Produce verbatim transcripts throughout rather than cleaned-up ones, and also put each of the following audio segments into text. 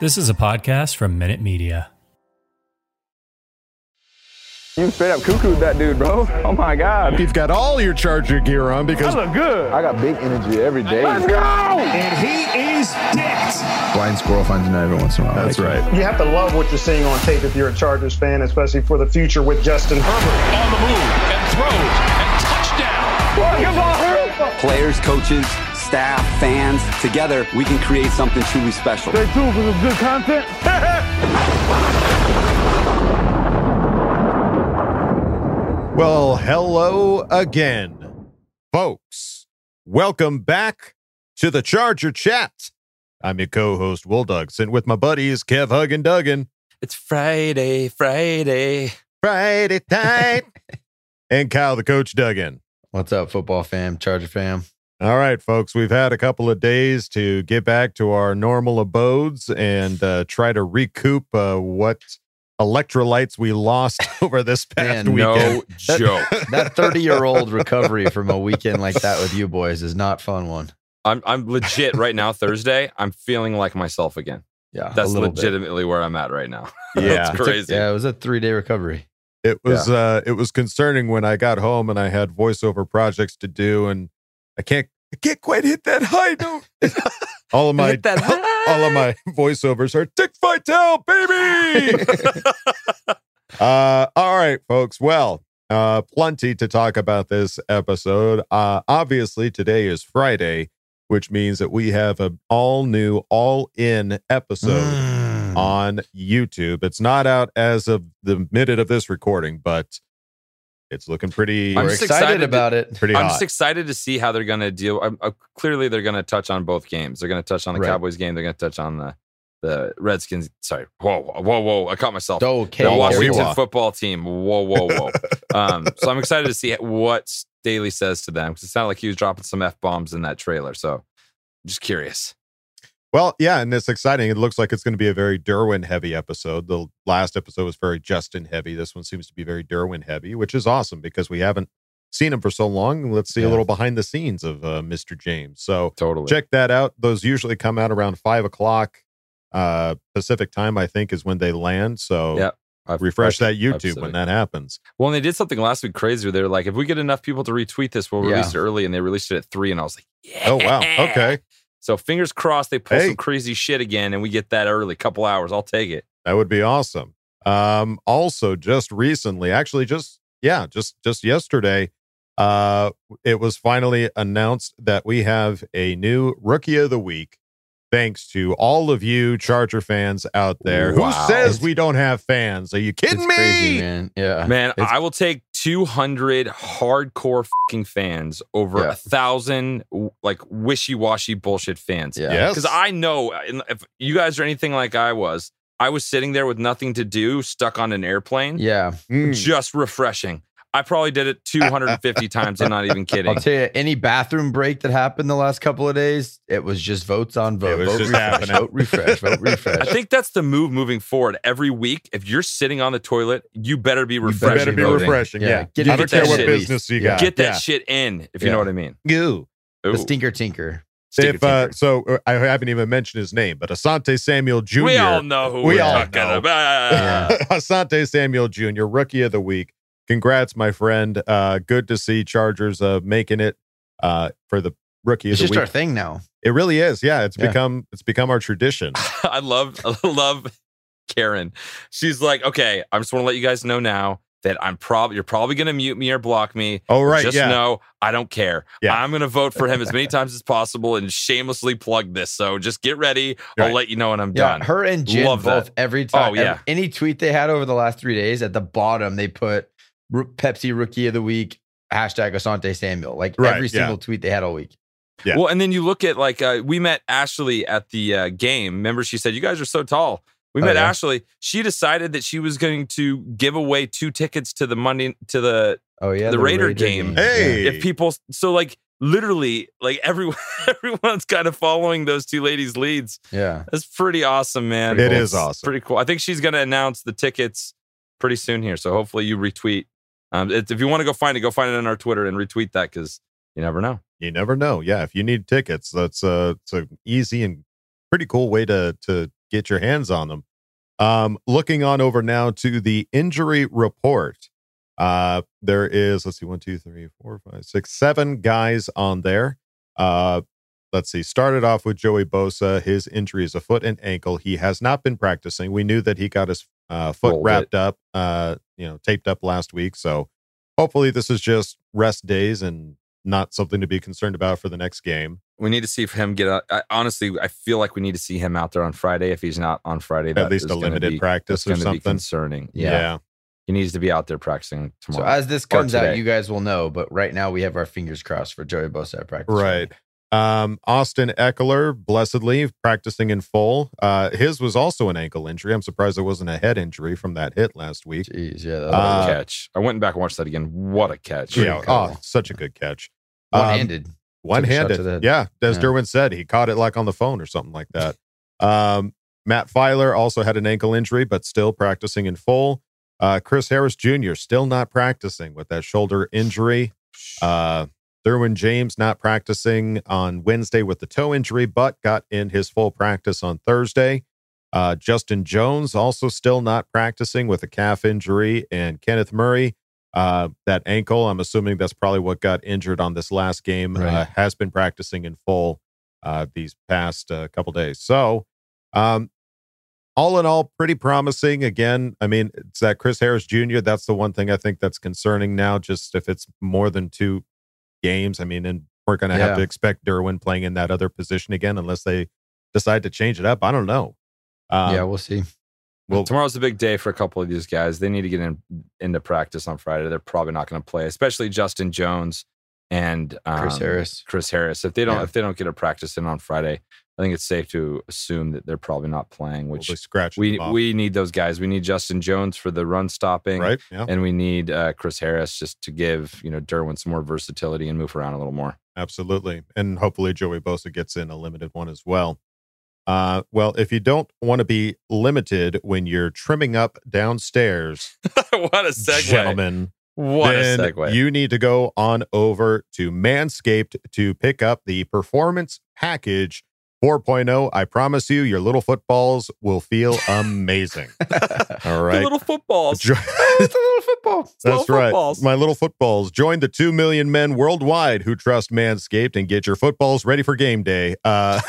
This is a podcast from Minute Media. You straight up cuckooed that dude, bro. Oh, my God. You've got all your Charger gear on because... I look good. I got big energy every day. Let's go! And he is decked. Blind squirrel finds a nut every once in a while. That's right. You have to love what you're seeing on tape if you're a Chargers fan, especially for the future with Justin Herbert. On the move and throws and touchdown. What? Come on, Herbert. Players, coaches, staff, fans, together, we can create something truly special. Stay tuned for some good content. Well, hello again, folks. Welcome back to the Charger Chat. I'm your co-host, Will Dugson, with my buddies, Kev, Hug, and Duggan. It's Friday, Friday. Friday night. And Kyle, the coach, Duggan. What's up, football fam, Charger fam? All right, folks, we've had a couple of days to get back to our normal abodes and uh, try to recoup uh, what electrolytes we lost over this past Man, weekend. No joke. That thirty-year-old recovery from a weekend like that with you boys is not fun one. I'm I'm legit right now, Thursday. I'm feeling like myself again. Yeah, that's legitimately bit. Where I'm at right now. Yeah, that's crazy. Yeah, it was a three-day recovery. It was yeah. uh, it was concerning when I got home and I had voiceover projects to do and I can't. I can't quite hit that high note. All of my all of my voiceovers are Dick Vitale, baby. uh, all right, folks. Well, uh, plenty to talk about this episode. Uh, obviously, today is Friday, which means that we have an all new, all in episode mm. on YouTube. It's not out as of the minute of this recording, but it's looking pretty. I'm excited, excited about to, it. Pretty I'm hot. just excited to see how they're going to deal. I'm, I'm, clearly, they're going to touch on both games. They're going to touch on the right. Cowboys game. They're going to touch on the the Redskins. Sorry. Whoa, whoa, whoa. I caught myself. Okay. The Washington football team. Whoa, whoa, whoa. um, so I'm excited to see what Staley says to them because it sounded like he was dropping some F-bombs in that trailer. So I'm just curious. Well, yeah, and it's exciting. It looks like it's going to be a very Derwin-heavy episode. The last episode was very Justin-heavy. This one seems to be very Derwin-heavy, which is awesome because we haven't seen him for so long. Let's see yeah. a little behind the scenes of uh, Mister James. So totally. Check that out. Those usually come out around five o'clock uh, Pacific time, I think, is when they land. So yeah, I've, refresh I've, that YouTube when that happens. Well, and they did something last week crazy. They were like, if we get enough people to retweet this, we'll yeah. release it early. And they released it at three, and I was like, yeah. Oh, wow. Okay. So fingers crossed they pull hey. some crazy shit again and we get that early, couple hours. I'll take it. That would be awesome. Um, also, just recently, actually just, yeah, just just yesterday, uh, it was finally announced that we have a new Rookie of the Week Thanks to all of you Charger fans out there. Wow. Who says we don't have fans? Are you kidding it's me? Crazy, man, yeah. man I will take two hundred hardcore fucking fans over a yeah. thousand like wishy-washy bullshit fans. Yeah, because yes. I know if you guys are anything like I was, I was sitting there with nothing to do, stuck on an airplane. Yeah, mm. just refreshing. I probably did it two hundred fifty times. I'm not even kidding. I'll tell you, any bathroom break that happened the last couple of days, it was just votes on vote. It was vote, just refresh, happening. Vote, refresh, vote, refresh. I think that's the move moving forward. Every week, if you're sitting on the toilet, you better be refreshing. You better be voting. refreshing, yeah. yeah. Get, I don't care what business you got. Get that yeah. shit in, if yeah. you know what I mean. Ew. The stinker tinker. If, uh, so uh, I haven't even mentioned his name, but Asante Samuel Junior We all know who we we're all talking know. about. Asante Samuel Junior, Rookie of the Week. Congrats, my friend. Uh, good to see Chargers uh, making it uh, for the Rookie of the Week. It's just our thing now. It really is. Yeah, it's yeah. become it's become our tradition. I love I love Karen. She's like, okay, I just want to let you guys know now that I'm probably you're probably going to mute me or block me. Oh, right. Just yeah. know I don't care. Yeah. I'm going to vote for him as many times as possible and shamelessly plug this. So just get ready. Right. I'll let you know when I'm yeah, done. Her and Jim love both that. every time. Oh, yeah. Every, any tweet they had over the last three days at the bottom, they put Pepsi Rookie of the Week, hashtag Asante Samuel. Like right, every single yeah. tweet they had all week. Yeah. Well, and then you look at like, uh, we met Ashley at the uh, game. Remember, she said, you guys are so tall. We oh, met yeah. Ashley. She decided that she was going to give away two tickets to the Monday to the oh yeah the, the Raider, Raider game. game. Hey, if people so like literally like everyone everyone's kind of following those two ladies' leads. Yeah, that's pretty awesome, man. It well, is awesome. Pretty cool. I think she's going to announce the tickets pretty soon here. So hopefully you retweet. Um, it's, if you want to go find it, go find it on our Twitter and retweet that because you never know. You never know. Yeah, if you need tickets, that's uh, it's an easy and pretty cool way to to. get your hands on them. Um, looking on over now to the injury report. Uh, there is, let's see, one, two, three, four, five, six, seven guys on there. Uh, let's see, started off with Joey Bosa. His injury is a foot and ankle. He has not been practicing. We knew that he got his uh, foot Rolled wrapped it. up, uh, you know, taped up last week. So hopefully this is just rest days and not something to be concerned about for the next game. We need to see if him get out. I, honestly, I feel like we need to see him out there on Friday. If he's not on Friday, that at least is a limited be, practice or something. Be concerning. Yeah. yeah. He needs to be out there practicing tomorrow. So as this comes out, you guys will know. But right now, we have our fingers crossed for Joey Bosa at practice. Right. Um, Austin Eckler, blessedly, practicing in full. Uh, his was also an ankle injury. I'm surprised it wasn't a head injury from that hit last week. Jeez, yeah, that was uh, a catch. I went back and watched that again. What a catch. Yeah, oh, such a good catch. One-handed. Um, One-handed. Yeah, as yeah. Derwin said, he caught it like on the phone or something like that. Um, Matt Filer also had an ankle injury, but still practicing in full. Uh, Chris Harris Junior still not practicing with that shoulder injury. Uh, Derwin James not practicing on Wednesday with the toe injury, but got in his full practice on Thursday. Uh, Justin Jones also still not practicing with a calf injury. And Kenneth Murray, Uh, that ankle, I'm assuming that's probably what got injured on this last game, right. uh, has been practicing in full uh, these past uh, couple days. So, um, all in all, pretty promising. Again, I mean, it's that Chris Harris Junior That's the one thing I think that's concerning now, just if it's more than two games. I mean, and we're going to yeah. have to expect Derwin playing in that other position again, unless they decide to change it up. I don't know. Um, yeah, we'll see. Well, tomorrow's a big day for a couple of these guys. They need to get in, into practice on Friday. They're probably not going to play, especially Justin Jones and um, Chris Harris. Chris Harris. If they don't, yeah. if they don't get a practice in on Friday, I think it's safe to assume that they're probably not playing. Which well, we we need those guys. We need Justin Jones for the run stopping, right? Yeah. And we need uh, Chris Harris just to give you know Derwin some more versatility and move around a little more. Absolutely, and hopefully Joey Bosa gets in a limited one as well. Uh, well, if you don't want to be limited when you're trimming up downstairs, what a segue, gentlemen, what then a segue. You need to go on over to Manscaped to pick up the Performance Package four point oh. I promise you, your little footballs will feel amazing. All right. The little footballs. Jo- it's a little football. That's little right. Footballs. My little footballs. Join the two million men worldwide who trust Manscaped and get your footballs ready for game day. Uh,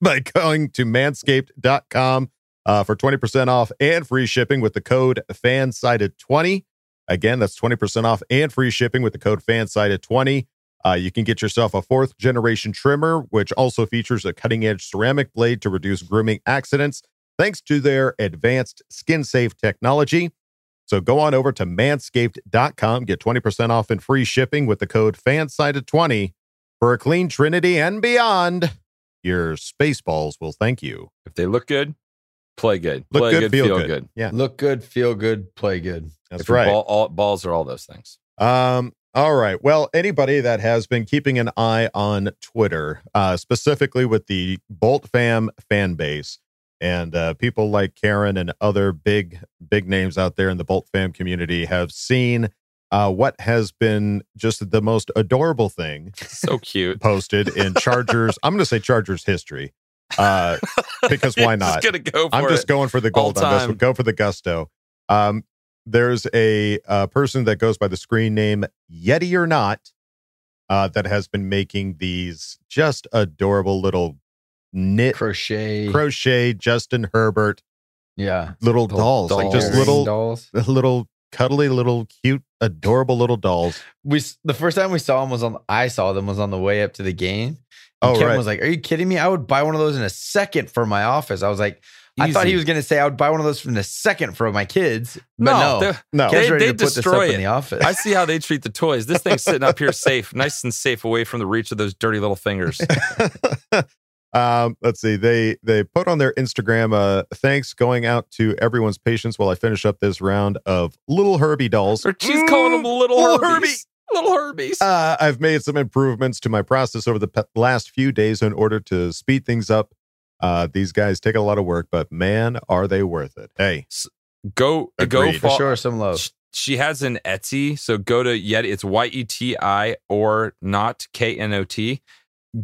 by going to manscaped dot com uh, for twenty percent off and free shipping with the code FANSIDED twenty. Again, that's twenty percent off and free shipping with the code FANSIDED twenty. Uh, you can get yourself a fourth-generation trimmer, which also features a cutting-edge ceramic blade to reduce grooming accidents thanks to their advanced skin-safe technology. So go on over to manscaped dot com, get twenty percent off and free shipping with the code FANSIDED twenty for a clean trinity and beyond. Your Spaceballs will thank you. If they look good, play good. Look play good, good feel, feel good. good. Yeah. Look good, feel good, play good. That's if right. Ball, all, balls are all those things. Um. All right. Well, anybody that has been keeping an eye on Twitter, uh, specifically with the Bolt Fam fan base and uh, people like Karen and other big, big names out there in the Bolt Fam community have seen uh, what has been just the most adorable thing. So cute. Posted in Chargers. I'm going to say Chargers history uh, because why not? Just go for I'm it. just going for the gold on this one. Go for the gusto. Um, There's a uh, person that goes by the screen name Yeti or Not uh, that has been making these just adorable little knit crochet crochet Justin Herbert yeah little, little dolls. dolls like just little dolls. little cuddly little cute adorable little dolls. We the first time we saw them was on I saw them was on the way up to the game. And oh, Kevin right. was like, "Are you kidding me? I would buy one of those in a second for my office." I was like. Easy. I thought he was going to say I would buy one of those from the second for my kids. But no, no, they, they destroy it. In the office. I see how they treat the toys. This thing's sitting up here safe, nice and safe away from the reach of those dirty little fingers. um, let's see. They they put on their Instagram, uh, thanks going out to everyone's patience while I finish up this round of Little Herbie dolls. Or she's mm, calling them Little, little Herbie. Little Herbies. Uh, I've made some improvements to my process over the pe- last few days in order to speed things up. Uh, these guys take a lot of work, but man, are they worth it? Hey, go agreed. go for sure some love. She has an Etsy, so go to Yeti. It's Y E T I or not K N O T.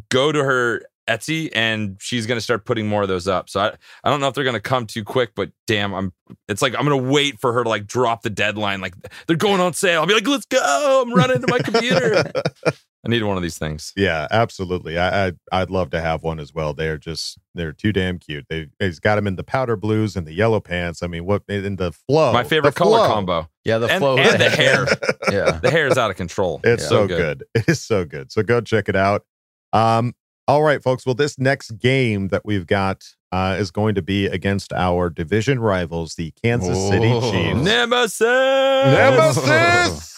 Go to her Etsy, and she's going to start putting more of those up. So I, I don't know if they're going to come too quick, but damn, I'm. It's like I'm going to wait for her to like drop the deadline. Like they're going on sale. I'll be like, let's go. I'm running to my computer. I need one of these things. Yeah, absolutely. I, I I'd love to have one as well. They're just they're too damn cute. They he's got them in the powder blues and the yellow pants. I mean, what in the flow? My favorite color flow. combo. Yeah, the and, flow and the hair. Yeah, the hair is out of control. It's yeah. so good. It is so good. So go check it out. Um, all right, folks. Well, this next game that we've got uh, is going to be against our division rivals, the Kansas Whoa. City Chiefs. Nemesis. Nemesis.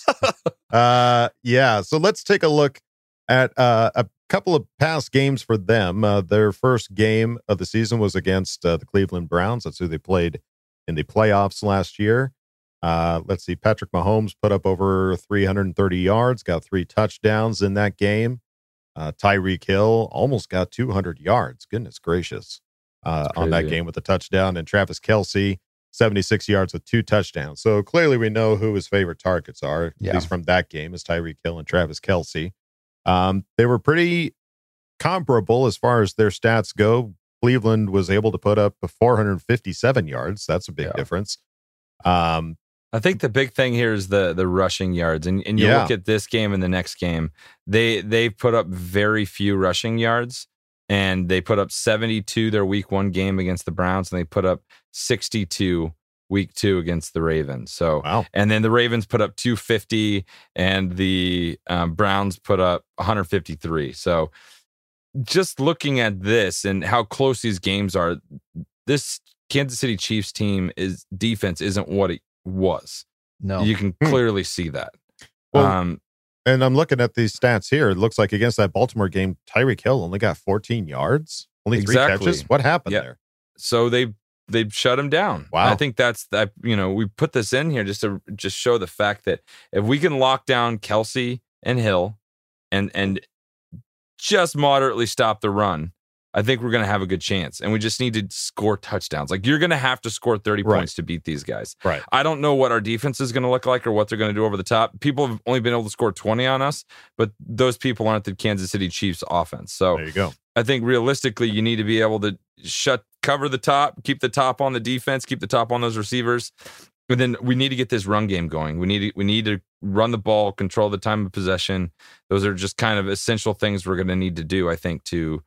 uh yeah so let's take a look at uh a couple of past games for them. Uh, their first game of the season was against uh, the Cleveland Browns. That's who they played in the playoffs last year. Uh let's see, Patrick Mahomes put up over three hundred thirty yards, got three touchdowns in that game. uh Tyreek Hill almost got two hundred yards, goodness gracious, uh on that game with a touchdown, and Travis Kelce seventy-six yards with two touchdowns. So clearly we know who his favorite targets are, yeah. at least from that game, is Tyreek Hill and Travis Kelce. Um, they were pretty comparable as far as their stats go. Cleveland was able to put up four hundred fifty-seven yards. That's a big yeah. difference. Um, I think the big thing here is the the rushing yards. And, and you yeah. look at this game and the next game, they they put up very few rushing yards. And they put up seventy-two their week one game against the Browns, and they put up sixty-two week two against the Ravens. So, wow. And then the Ravens put up two hundred fifty, and the um, Browns put up one hundred fifty-three. So, just looking at this and how close these games are, this Kansas City Chiefs team is defense isn't what it was. No, you can clearly see that. Well, um, and I'm looking at these stats here. It looks like against that Baltimore game, Tyreek Hill only got fourteen yards, only three exactly. catches. What happened yeah. there? So they they shut him down. Wow. I think that's that. You know, we put this in here just to just show the fact that if we can lock down Kelce and Hill, and and just moderately stop the run, I think we're going to have a good chance. And we just need to score touchdowns. Like, you're going to have to score thirty right. points to beat these guys. Right. I don't know what our defense is going to look like or what they're going to do over the top. People have only been able to score twenty on us, but those people aren't the Kansas City Chiefs offense. So there you go. I think realistically, you need to be able to shut, cover the top, keep the top on the defense, keep the top on those receivers. And then we need to get this run game going. We need to, we need to run the ball, control the time of possession. Those are just kind of essential things we're going to need to do, I think, to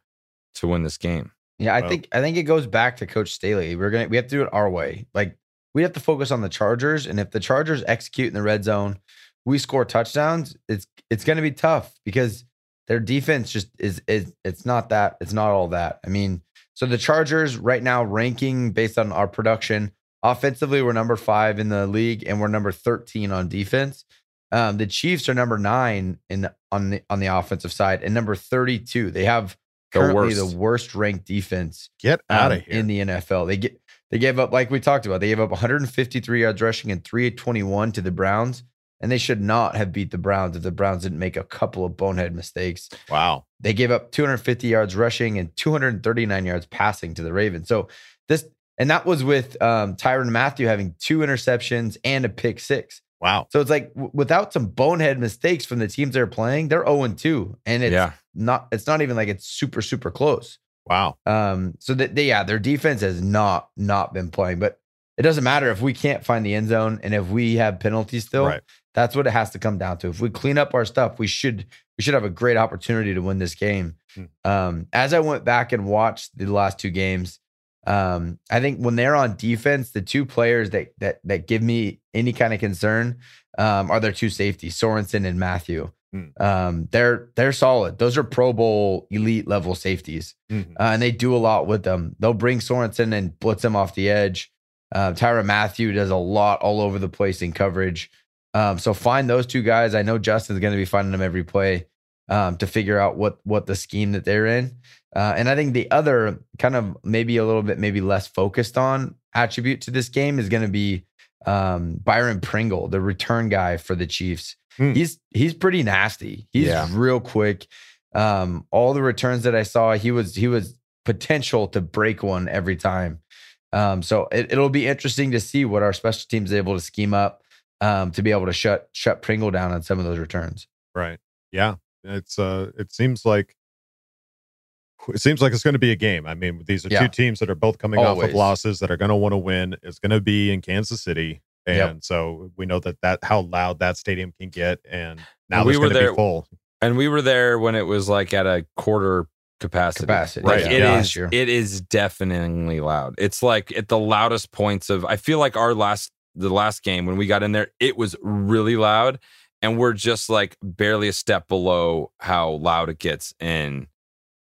to win this game. Yeah, I wow. think I think it goes back to Coach Staley. We're gonna we have to do it our way. Like, we have to focus on the Chargers, and if the Chargers execute in the red zone, we score touchdowns, it's it's going to be tough because their defense just is, is it's not that it's not all that. I mean, so the Chargers right now ranking based on our production offensively, we're number five in the league and we're number thirteen on defense. Um, the Chiefs are number nine in the, on the on the offensive side and number thirty-two. They have the currently worst. the worst ranked defense. Get out um, of here in the N F L. They get they gave up, like we talked about, they gave up one hundred fifty-three yards rushing and three twenty-one to the Browns, and they should not have beat the Browns if the Browns didn't make a couple of bonehead mistakes. Wow. They gave up two hundred fifty yards rushing and two hundred thirty-nine yards passing to the Ravens. So this and that was with um, Tyrann Mathieu having two interceptions and a pick six. Wow. So it's like w- without some bonehead mistakes from the teams they're playing, they're oh and two. And it's yeah. not it's not even like it's super, super close. Wow. Um, so that they yeah, their defense has not not been playing. But it doesn't matter if we can't find the end zone and if we have penalties still, right. That's what it has to come down to. If we clean up our stuff, we should we should have a great opportunity to win this game. Hmm. Um, as I went back and watched the last two games, Um, I think when they're on defense, the two players that that that give me any kind of concern um, are their two safeties, Sorensen and Mathieu. Mm. Um, they're they're solid. Those are Pro Bowl elite level safeties, mm-hmm. uh, and they do a lot with them. They'll bring Sorensen and blitz him off the edge. Uh, Tyrann Mathieu does a lot all over the place in coverage. Um, so find those two guys. I know Justin's going to be finding them every play um, to figure out what what the scheme that they're in. Uh, and I think the other kind of maybe a little bit maybe less focused on attribute to this game is going to be um, Byron Pringle, the return guy for the Chiefs. Hmm. He's he's pretty nasty. He's yeah. real quick. Um, all the returns that I saw, he was he was potential to break one every time. Um, so it, it'll be interesting to see what our special teams is able to scheme up um, to be able to shut shut Pringle down on some of those returns. Right. Yeah. It's uh. It seems like. It seems like it's going to be a game. I mean, these are yeah. two teams that are both coming Always. off of losses that are going to want to win. It's going to be in Kansas City. And yep. so we know that, that how loud that stadium can get. And now we were there, be full. And we were there when it was like at a quarter capacity. capacity. Right. Like yeah. It, is, it is deafeningly loud. It's like at the loudest points of, I feel like our last, the last game when we got in there, it was really loud. And we're just like barely a step below how loud it gets in.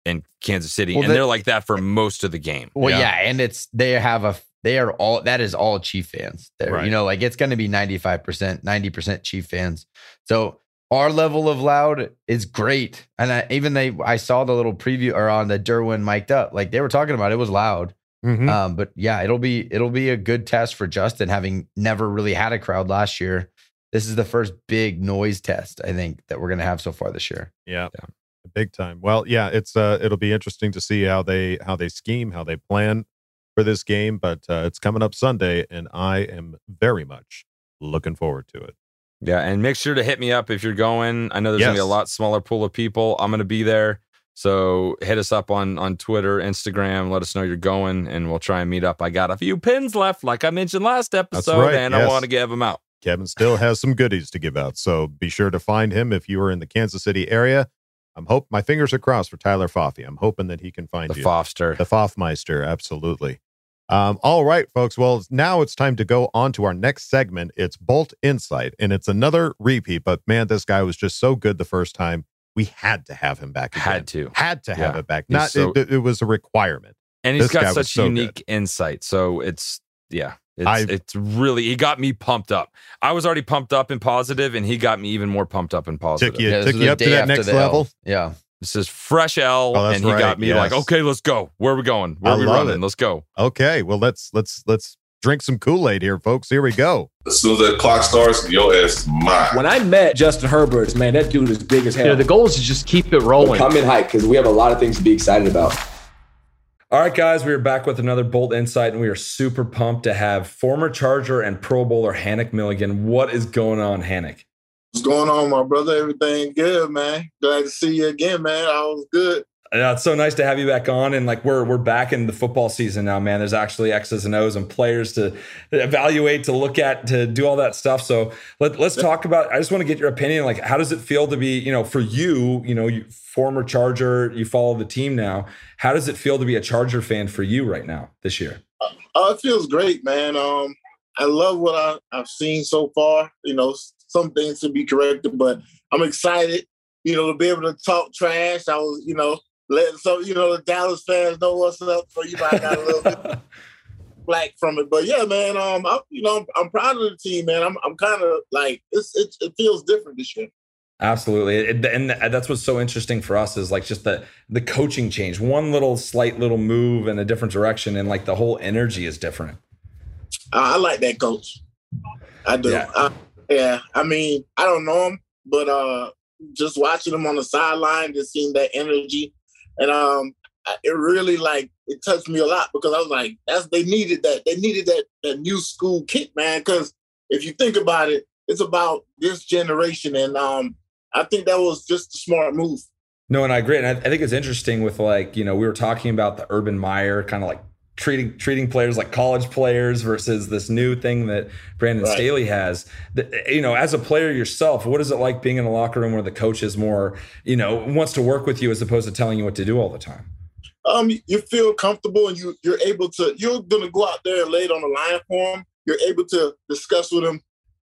in Kansas City. Well, and they, they're like that for most of the game. Well, yeah. yeah. And it's, they have a, they are all, that is all Chief fans there, right. You know, like it's going to be ninety-five percent, ninety percent Chief fans. So our level of loud is great. And I, even they, I saw the little preview or on the Derwin mic'd up, like they were talking about, it was loud. Mm-hmm. Um, but yeah, it'll be, it'll be a good test for Justin, having never really had a crowd last year. This is the first big noise test, I think, that we're going to have so far this year. Yeah. yeah. Big time. Well, yeah, it's uh, it'll be interesting to see how they how they scheme, how they plan for this game. But uh, it's coming up Sunday, and I am very much looking forward to it. Yeah, and make sure to hit me up if you're going. I know there's yes. gonna be a lot smaller pool of people. I'm gonna be there, so hit us up on on Twitter, Instagram. Let us know you're going, and we'll try and meet up. I got a few pins left, like I mentioned last episode, right, and yes. I want to give them out. Kevin still has some goodies to give out, so be sure to find him if you are in the Kansas City area. I'm hope my fingers are crossed for Tyler Foffy. I'm hoping that he can find the you. Foffster. The Foffmeister, absolutely. Um, all right, folks. Well, now it's time to go on to our next segment. It's Bolt Insight, and it's another repeat, but man, this guy was just so good the first time. We had to have him back again. Had to. Had to have yeah. it back. Not so, it, it was a requirement. And he's this got such so unique good. insight. So it's, yeah, it's, I, it's really, he got me pumped up. I was already pumped up and positive, and he got me even more pumped up and positive. Took you, yeah, took you up to that next level. Yeah. This is fresh L, oh, and he right. got me yes. like, okay, let's go. Where are we going? Where I are we running? It. Let's go. Okay. Well, let's, let's, let's drink some Kool-Aid here, folks. Here we go. As soon as the clock starts, your ass is mine. When I met Justin Herbert, man, that dude is big as hell. You know, the goal is to just keep it rolling. Well, come in hype, because we have a lot of things to be excited about. All right, guys, we are back with another Bolt Insight, and we are super pumped to have former Charger and Pro Bowler Hanik Milligan. What is going on, Hanik? What's going on, my brother? Everything good, man. Glad to see you again, man. I was good. Yeah, it's so nice to have you back on, and like we're we're back in the football season now, man. There's actually X's and O's and players to evaluate, to look at, to do all that stuff. So let, let's talk about. I just want to get your opinion. Like, how does it feel to be, you know, for you, you know, you, former Charger, you follow the team now. How does it feel to be a Charger fan for you right now this year? Oh, it feels great, man. Um, I love what I, I've seen so far. You know, some things to be corrected, but I'm excited, you know, to be able to talk trash. I was, you know, letting some, you know, the Dallas fans know what's up. So, you know, I got a little bit black from it. But yeah, man, um, I, you know, I'm proud of the team, man. I'm I'm kind of like, it's, it, it feels different this year. Absolutely. It, and that's what's so interesting for us is like just the the coaching change, one little slight little move in a different direction. And like the whole energy is different. I, I like that coach. I do. Yeah. I, yeah. I mean, I don't know him, but uh, just watching him on the sideline, just seeing that energy. And um, it really like it touched me a lot because I was like, that's they needed that. They needed that, that new school kick, man, because if you think about it, it's about this generation. And um, I think that was just a smart move. No, and I agree. And I, I think it's interesting with like, you know, we were talking about the Urban Meyer kind of like treating treating players like college players versus this new thing that Brandon right. Staley has. The, you know, as a player yourself, what is it like being in a locker room where the coach is more, you know, wants to work with you as opposed to telling you what to do all the time? Um, you feel comfortable and you, you're able to, you're going to go out there and lay it on the line for him. You're able to discuss with him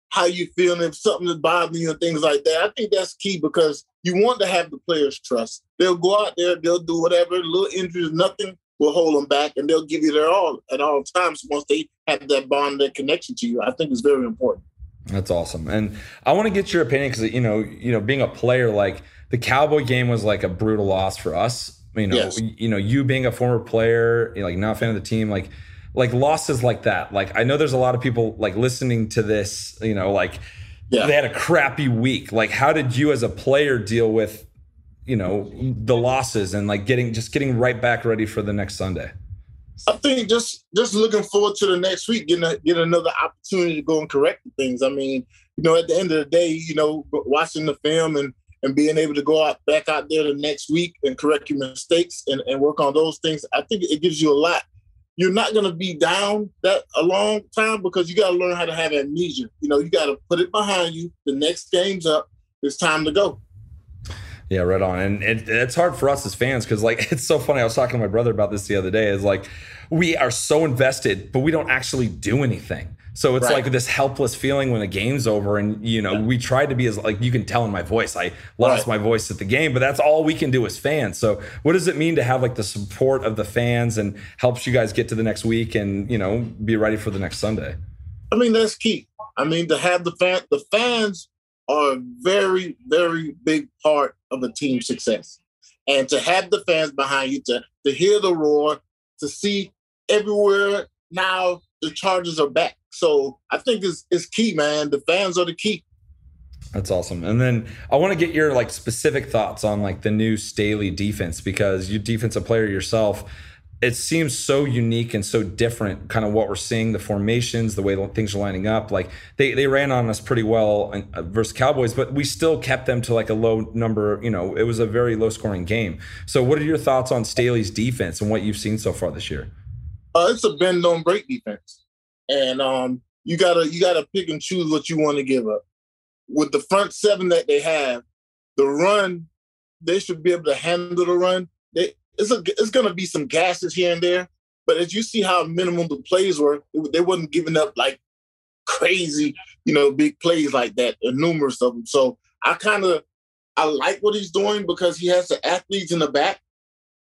how you feeling, if something is bothering you and things like that. I think that's key because you want to have the players' trust. They'll go out there, they'll do whatever, little injuries, nothing will hold them back, and they'll give you their all at all times once they have that bond, that connection to you. I think it's very important. That's awesome. And I want to get your opinion because, you know, you know, being a player, like the Cowboy game was like a brutal loss for us. You know, yes. you know, you being a former player, you know, like not a fan of the team, like, Like losses like that. Like I know there's a lot of people like listening to this, you know, like yeah. they had a crappy week. Like how did you as a player deal with, you know, the losses and like getting just getting right back ready for the next Sunday? I think just just looking forward to the next week, getting a, get another opportunity to go and correct the things. I mean, you know, at the end of the day, you know, watching the film and and being able to go out back out there the next week and correct your mistakes and, and work on those things, I think it gives you a lot. You're not going to be down that a long time because you got to learn how to have amnesia. You know, you got to put it behind you. The next game's up. It's time to go. Yeah, right on. And it, it's hard for us as fans because, like, it's so funny. I was talking to my brother about this the other day. It's like we are so invested, but we don't actually do anything. So it's right. like this helpless feeling when the game's over. And, you know, yeah. we try to be as like you can tell in my voice, I lost right. my voice at the game, but that's all we can do as fans. So what does it mean to have like the support of the fans and helps you guys get to the next week and, you know, be ready for the next Sunday? I mean, that's key. I mean, to have the fan, the fans are a very, very big part of a team's success. And to have the fans behind you, to, to hear the roar, to see everywhere now the Chargers are back. So I think it's, it's key, man. The fans are the key. That's awesome. And then I want to get your like specific thoughts on like the new Staley defense because you defensive player yourself, it seems so unique and so different kind of what we're seeing, the formations, the way things are lining up. Like they, they ran on us pretty well versus Cowboys, but we still kept them to like a low number. You know, it was a very low scoring game. So what are your thoughts on Staley's defense and what you've seen so far this year? Uh, it's a bend don't break defense. And um, you gotta you gotta pick and choose what you want to give up. With the front seven that they have, the run, they should be able to handle the run. They, it's a, it's gonna be some gashes here and there, but as you see how minimal the plays were, they wasn't giving up like crazy, you know, big plays like that. Numerous of them. So I kind of I like what he's doing because he has the athletes in the back.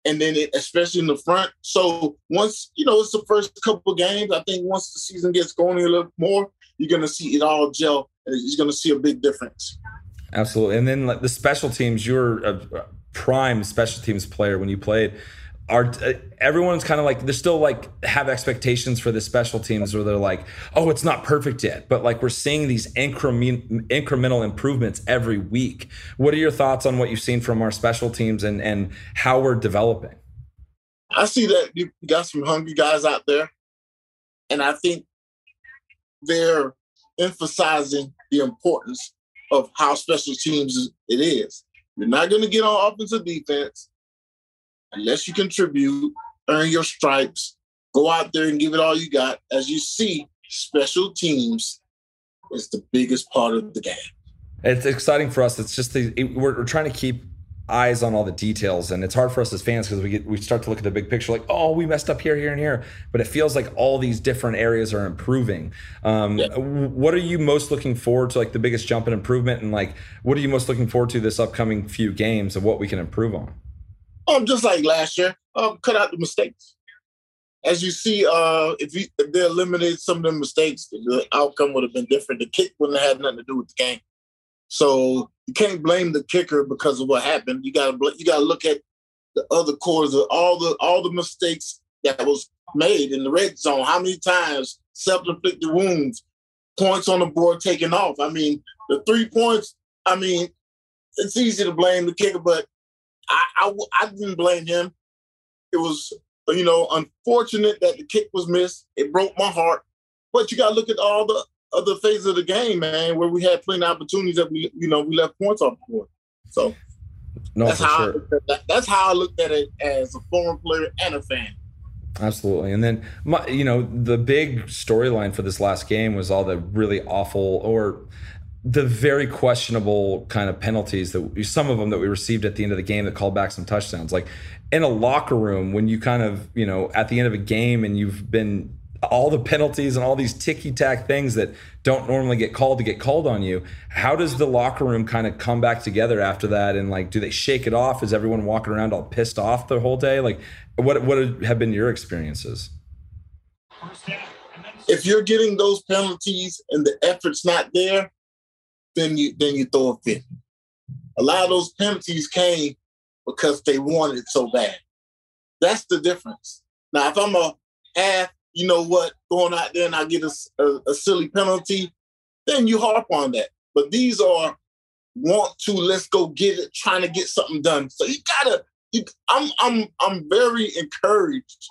And then it, especially in the front. So once, you know, it's the first couple of games, I think once the season gets going a little more, you're going to see it all gel and you're going to see a big difference. Absolutely. And then like the special teams, you're a prime special teams player when you played. Are everyone's kind of like, they're still like have expectations for the special teams where they're like, oh, it's not perfect yet. But like we're seeing these increment, incremental improvements every week. What are your thoughts on what you've seen from our special teams and, and how we're developing? I see that you got some hungry guys out there. And I think they're emphasizing the importance of how special teams it is. You're not going to get on offense or defense unless you contribute, earn your stripes, go out there and give it all you got. As you see, special teams is the biggest part of the game. It's exciting for us. It's just the, it, we're, we're trying to keep eyes on all the details. And it's hard for us as fans because we get, we start to look at the big picture like, oh, we messed up here, here, and here. But it feels like all these different areas are improving. Um, yeah. What are you most looking forward to, like the biggest jump in improvement? And like, what are you most looking forward to this upcoming few games of what we can improve on? Um, just like last year, um, cut out the mistakes. As you see, uh, if, you, if they eliminated some of the mistakes, the outcome would have been different. The kick wouldn't have had nothing to do with the game. So you can't blame the kicker because of what happened. You gotta you gotta look at the other cores of all the all the mistakes that was made in the red zone. How many times self-inflicted wounds, points on the board taken off? I mean, the three points. I mean, it's easy to blame the kicker, but I I, I didn't blame him. It was, you know, unfortunate that the kick was missed. It broke my heart. But you gotta look at all the other phase of the game, man, where we had plenty of opportunities that we, you know, we left points off the board. So no, that's, how sure. I, that's how I looked at it as a former player and a fan. Absolutely. And then, my, you know, the big storyline for this last game was all the really awful or the very questionable kind of penalties that some of them that we received at the end of the game that called back some touchdowns. Like in a locker room, when you kind of, you know, at the end of a game and you've been all the penalties and all these ticky-tack things that don't normally get called to get called on you. How does the locker room kind of come back together after that? And like, do they shake it off? Is everyone walking around all pissed off the whole day? Like, what what have been your experiences? If you're getting those penalties and the effort's not there, then you then you throw a fit. A lot of those penalties came because they wanted it so bad. That's the difference. Now, if I'm a half, you know what, going out there and I get a, a, a silly penalty, then you harp on that. But these are want to, let's go get it, trying to get something done. So you gotta, you, I'm, I'm, I'm very encouraged.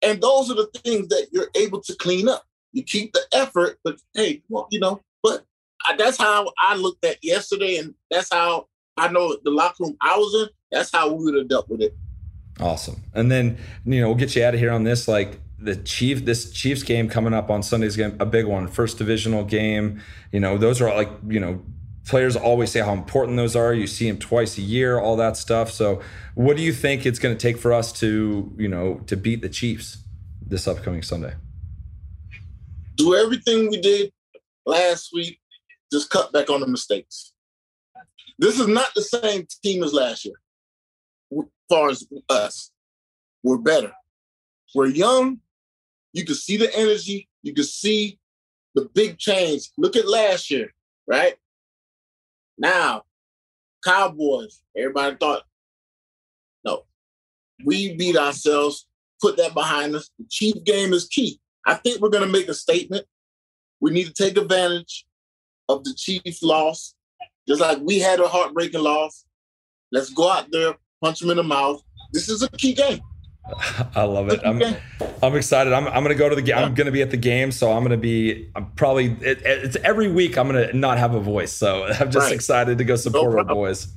And those are the things that you're able to clean up. You keep the effort, but hey, well, you know, but I, that's how I looked at yesterday. And that's how I know the locker room I was in, that's how we would have dealt with it. Awesome. And then, you know, we'll get you out of here on this, like, The Chief, this Chiefs game coming up on Sunday's game, a big one, first divisional game. You know, those are like, you know, players always say how important those are. You see them twice a year, all that stuff. So what do you think it's going to take for us to, you know, to beat the Chiefs this upcoming Sunday? Do everything we did last week, just cut back on the mistakes. This is not the same team as last year. As far as us, we're better. We're young. You can see the energy. You can see the big change. Look at last year, right? Now, Cowboys, everybody thought, no, we beat ourselves, put that behind us. The Chief game is key. I think we're going to make a statement. We need to take advantage of the Chiefs' loss. Just like we had a heartbreaking loss. Let's go out there, punch them in the mouth. This is a key game. I love it. I'm, I'm excited. I'm, I'm going to go to the game. I'm going to be at the game. So I'm going to be, I'm probably, it, it's every week I'm going to not have a voice. So I'm just right. excited to go support no our boys.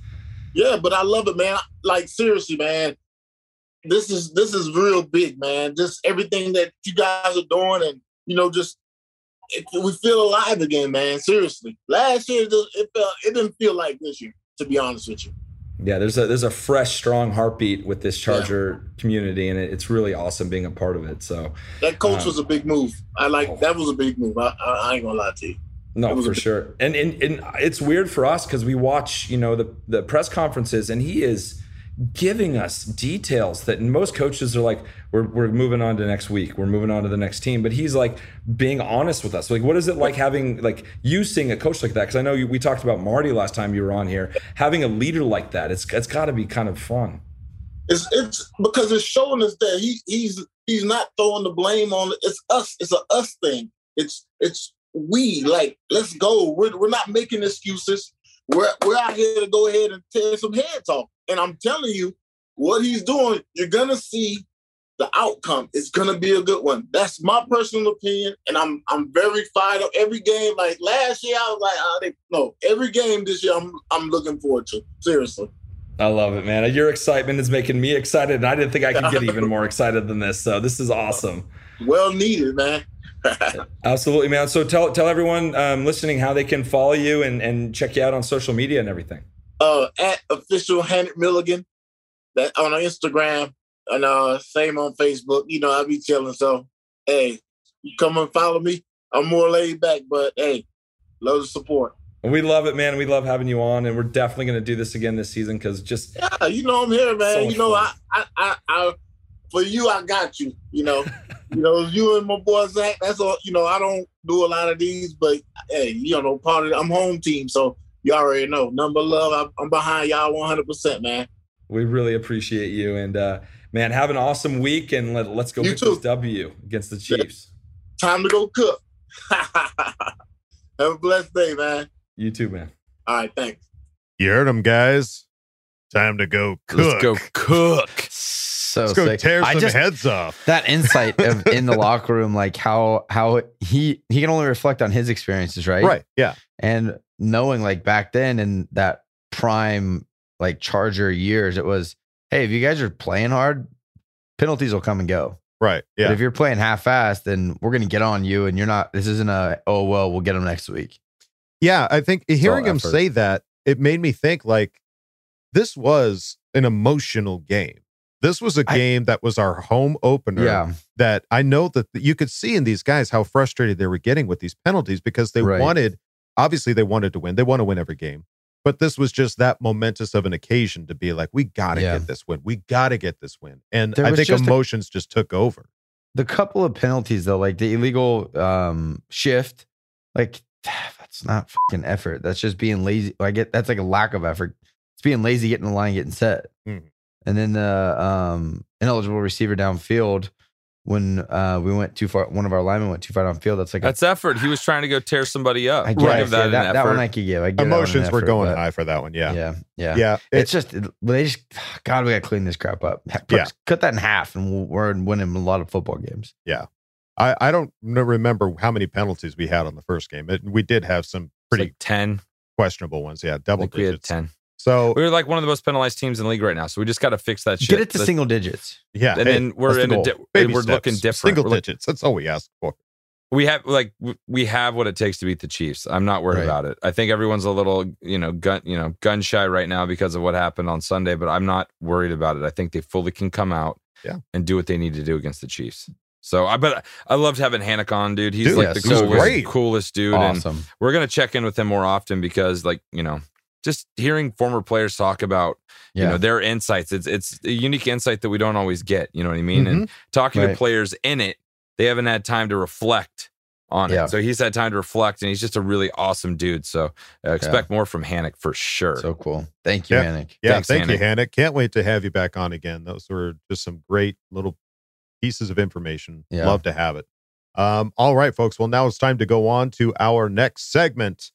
Yeah, but I love it, man. Like, seriously, man, this is, this is real big, man. Just everything that you guys are doing and, you know, just, it, we feel alive again, man. Seriously. Last year, it felt, it didn't feel like this year, to be honest with you. Yeah, there's a there's a fresh, strong heartbeat with this Charger yeah. community, and it, it's really awesome being a part of it. So that coach um, was a big move. I like that was a big move. I, I, I ain't gonna lie to you. No, for sure. And, and and it's weird for us because we watch, you know, the the press conferences, and he is giving us details that most coaches are like, we're we're moving on to next week, we're moving on to the next team. But he's like being honest with us. Like, what is it like having, like, you seeing a coach like that? Because I know you, we talked about Marty last time you were on here. Having a leader like that, it's it's got to be kind of fun. It's it's because it's showing us that he he's he's not throwing the blame on it's us. It's a us thing. It's it's we like let's go. We're we're not making excuses. We're we're out here to go ahead and tear some heads off. And I'm telling you, what he's doing, you're going to see the outcome. It's going to be a good one. That's my personal opinion, and I'm I'm very fired up. Every game, like last year, I was like, oh, they, no, every game this year I'm, I'm looking forward to, seriously. I love it, man. Your excitement is making me excited, and I didn't think I could get even more excited than this, so this is awesome. Well needed, man. Absolutely, man. So tell tell everyone um, listening how they can follow you and, and check you out on social media and everything. uh, at official Hanik Milligan, that on Instagram, and uh, same on Facebook. You know, I be chilling. So, hey, you come and follow me. I'm more laid back, but hey, love the support. We love it, man. We love having you on, and we're definitely going to do this again this season because just yeah, you know I'm here, man. So you know, I, I, I, I, for you, I got you. You know, you know, you and my boy Zach. That's all. You know, I don't do a lot of these, but hey, you know, part of it, I'm home team, so you already know. Number love, I'm behind y'all one hundred percent, man. We really appreciate you, and uh, man, have an awesome week, and let, let's go get this W against the Chiefs. Time to go cook. Have a blessed day, man. You too, man. All right, thanks. You heard them, guys. Time to go cook. Let's go cook. So Let's go sick. tear I some just, heads off. That insight of in the locker room, like how how he he can only reflect on his experiences, right? Right. Yeah. And knowing like back then in that prime like Charger years, it was, hey, if you guys are playing hard, penalties will come and go. Right. Yeah. But if you're playing half-assed, then we're gonna get on you, and you're not. This isn't a oh well, we'll get them next week. Yeah, I think hearing him say that, it made me think like this was an emotional game. This was a game I, that was our home opener. Yeah. That I know that you could see in these guys how frustrated they were getting with these penalties because they right. wanted, obviously they wanted to win. They want to win every game. But this was just that momentous of an occasion to be like, we got to yeah. get this win. We got to get this win. And there I think just emotions a, just took over. The couple of penalties though, like the illegal um, shift, like that's not fucking effort. That's just being lazy. I get that's like a lack of effort. It's being lazy, getting the line, getting set. Mm. And then the um, ineligible receiver downfield when uh, we went too far. One of our linemen went too far downfield. That's like that's a, effort. He was trying to go tear somebody up. I give right. that, yeah, that, that one I could give. I give Emotions effort, were going but, high for that one. Yeah, yeah, yeah. yeah it, it's just they just God. We got to clean this crap up. Put, yeah. cut that in half, and we're winning a lot of football games. Yeah. I, I don't remember how many penalties we had on the first game. It, we did have some pretty like ten questionable ones. Yeah, double digits. We had ten. So we were like one of the most penalized teams in the league right now. So we just got to fix that shit. Get it to that's, single digits. Yeah, and hey, then we're in the a di- and we're steps. looking different. Single we're digits. Like, that's all we asked for. We have like we have what it takes to beat the Chiefs. I'm not worried right. about it. I think everyone's a little you know gun you know gun shy right now because of what happened on Sunday. But I'm not worried about it. I think they fully can come out yeah. and do what they need to do against the Chiefs. So I but I loved having Hanik on, dude. He's dude, like the yes, coolest, coolest dude. Awesome. And we're gonna check in with him more often because, like, you know, just hearing former players talk about yeah. you know their insights. It's it's a unique insight that we don't always get. You know what I mean? Mm-hmm. And talking right. to players in it, they haven't had time to reflect on yeah. it. So he's had time to reflect, and he's just a really awesome dude. So uh, expect yeah. more from Hanik for sure. So cool. Thank you, yeah. Hanik. Yeah, Thanks, thank Hanik. you, Hanik. Can't wait to have you back on again. Those were just some great little pieces of information. Yeah. Love to have it. Um, all right, folks. Well, now it's time to go on to our next segment,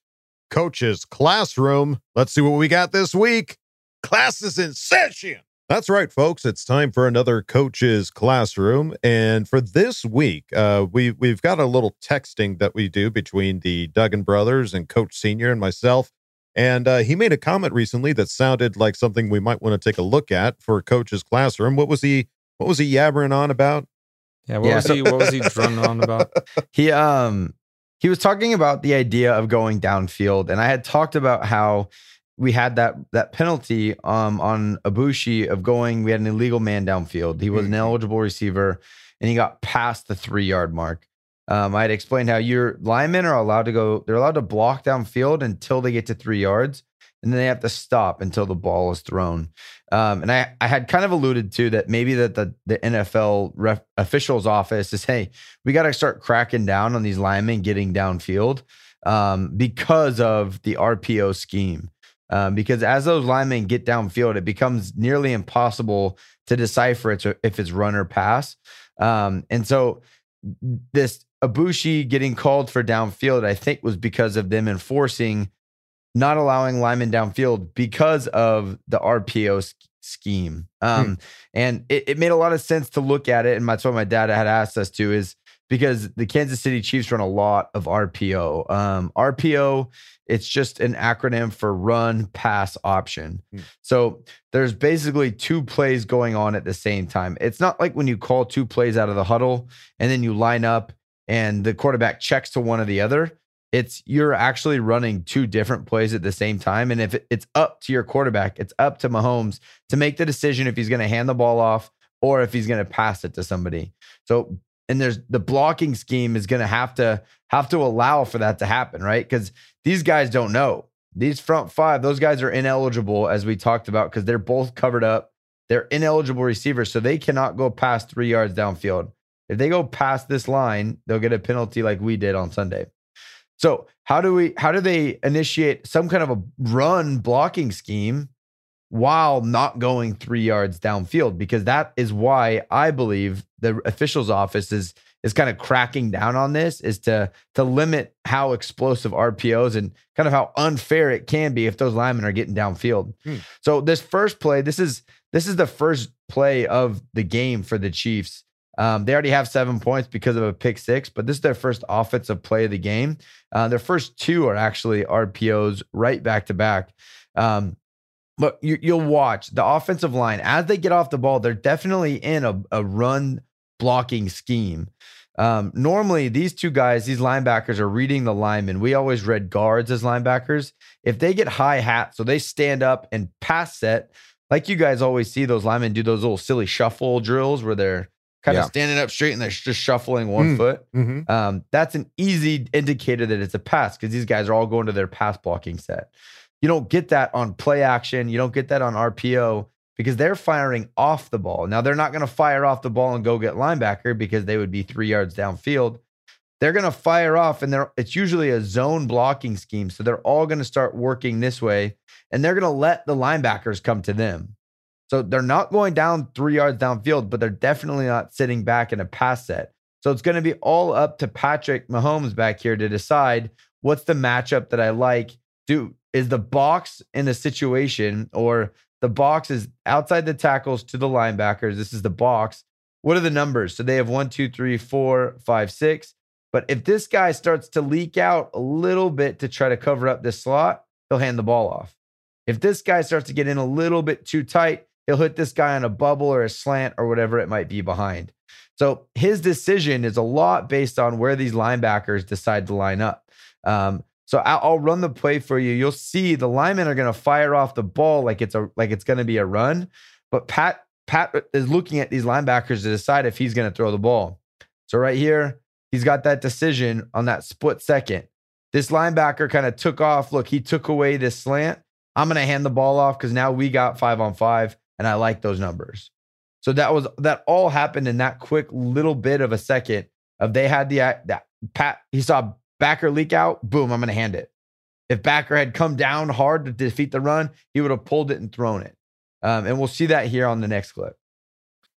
Coach's Classroom. Let's see what we got this week. Classes in session. That's right, folks. It's time for another Coach's Classroom. And for this week, uh, we, we've got a little texting that we do between the Duggan brothers and Coach Senior and myself. And uh, he made a comment recently that sounded like something we might want to take a look at for Coach's Classroom. What was he What was he yabbering on about? Yeah, what yeah. was he what was he drumming on about? He um he was talking about the idea of going downfield, and I had talked about how we had that that penalty um on Abushi of going, we had an illegal man downfield. He was mm-hmm. an eligible receiver, and he got past the three-yard mark. Um, I had explained how your linemen are allowed to go, they're allowed to block downfield until they get to three yards. And then they have to stop until the ball is thrown. Um, and I, I had kind of alluded to that maybe that the, the N F L ref officials office is, hey, we got to start cracking down on these linemen getting downfield um, because of the R P O scheme. Um, because as those linemen get downfield, it becomes nearly impossible to decipher it if it's run or pass. Um, and so this Abushi getting called for downfield, I think was because of them enforcing not allowing linemen downfield because of the R P O sk- scheme. Um, mm. And it, it made a lot of sense to look at it. And that's what my dad had asked us to is because the Kansas City Chiefs run a lot of R P O. Um, R P O, it's just an acronym for run, pass, option. Mm. So there's basically two plays going on at the same time. It's not like when you call two plays out of the huddle and then you line up and the quarterback checks to one or the other. It's you're actually running two different plays at the same time. And if it's up to your quarterback, it's up to Mahomes to make the decision if he's going to hand the ball off or if he's going to pass it to somebody. So, and there's the blocking scheme is going to have to have to allow for that to happen, right? Because these guys don't know. These front five, those guys are ineligible, as we talked about, because they're both covered up. They're ineligible receivers, so they cannot go past three yards downfield. If they go past this line, they'll get a penalty like we did on Sunday. So how do we, how do they initiate some kind of a run blocking scheme while not going three yards downfield? Because that is why I believe the officials' office is is kind of cracking down on this, is to to limit how explosive R P Os and kind of how unfair it can be if those linemen are getting downfield. Hmm. So this first play, this is this is the first play of the game for the Chiefs. Um, they already have seven points because of a pick six, but this is their first offensive play of the game. Uh, their first two are actually R P Os right back to back. Um, but you, you'll watch the offensive line as they get off the ball. They're definitely in a, a run blocking scheme. Um, normally these two guys, these linebackers, are reading the linemen. We always read guards as linebackers. If they get high hat, so they stand up and pass set, like you guys always see those linemen do those little silly shuffle drills where they're kind yeah. of standing up straight and they're just shuffling one mm. foot. Mm-hmm. Um, that's an easy indicator that it's a pass, because these guys are all going to their pass blocking set. You don't get that on play action. You don't get that on R P O, because they're firing off the ball. Now, they're not going to fire off the ball and go get linebacker, because they would be three yards downfield. They're going to fire off, and they're, it's usually a zone blocking scheme. So they're all going to start working this way, and they're going to let the linebackers come to them. So they're not going down three yards downfield, but they're definitely not sitting back in a pass set. So it's going to be all up to Patrick Mahomes back here to decide, what's the matchup that I like? Do is the box in a situation, or the box is outside the tackles to the linebackers. This is the box. What are the numbers? So they have one, two, three, four, five, six. But if this guy starts to leak out a little bit to try to cover up this slot, he'll hand the ball off. If this guy starts to get in a little bit too tight, he'll hit this guy on a bubble or a slant or whatever it might be behind. So his decision is a lot based on where these linebackers decide to line up. Um, so I'll run the play for you. You'll see the linemen are going to fire off the ball like it's a like it's going to be a run, but Pat Pat is looking at these linebackers to decide if he's going to throw the ball. So right here, he's got that decision on that split second. This linebacker kind of took off. Look, he took away this slant. I'm going to hand the ball off because now we got five on five. And I like those numbers. So that was, that all happened in that quick little bit of a second of they had the, that Pat, he saw backer leak out, boom, I'm going to hand it. If backer had come down hard to defeat the run, he would have pulled it and thrown it. Um, and we'll see that here on the next clip.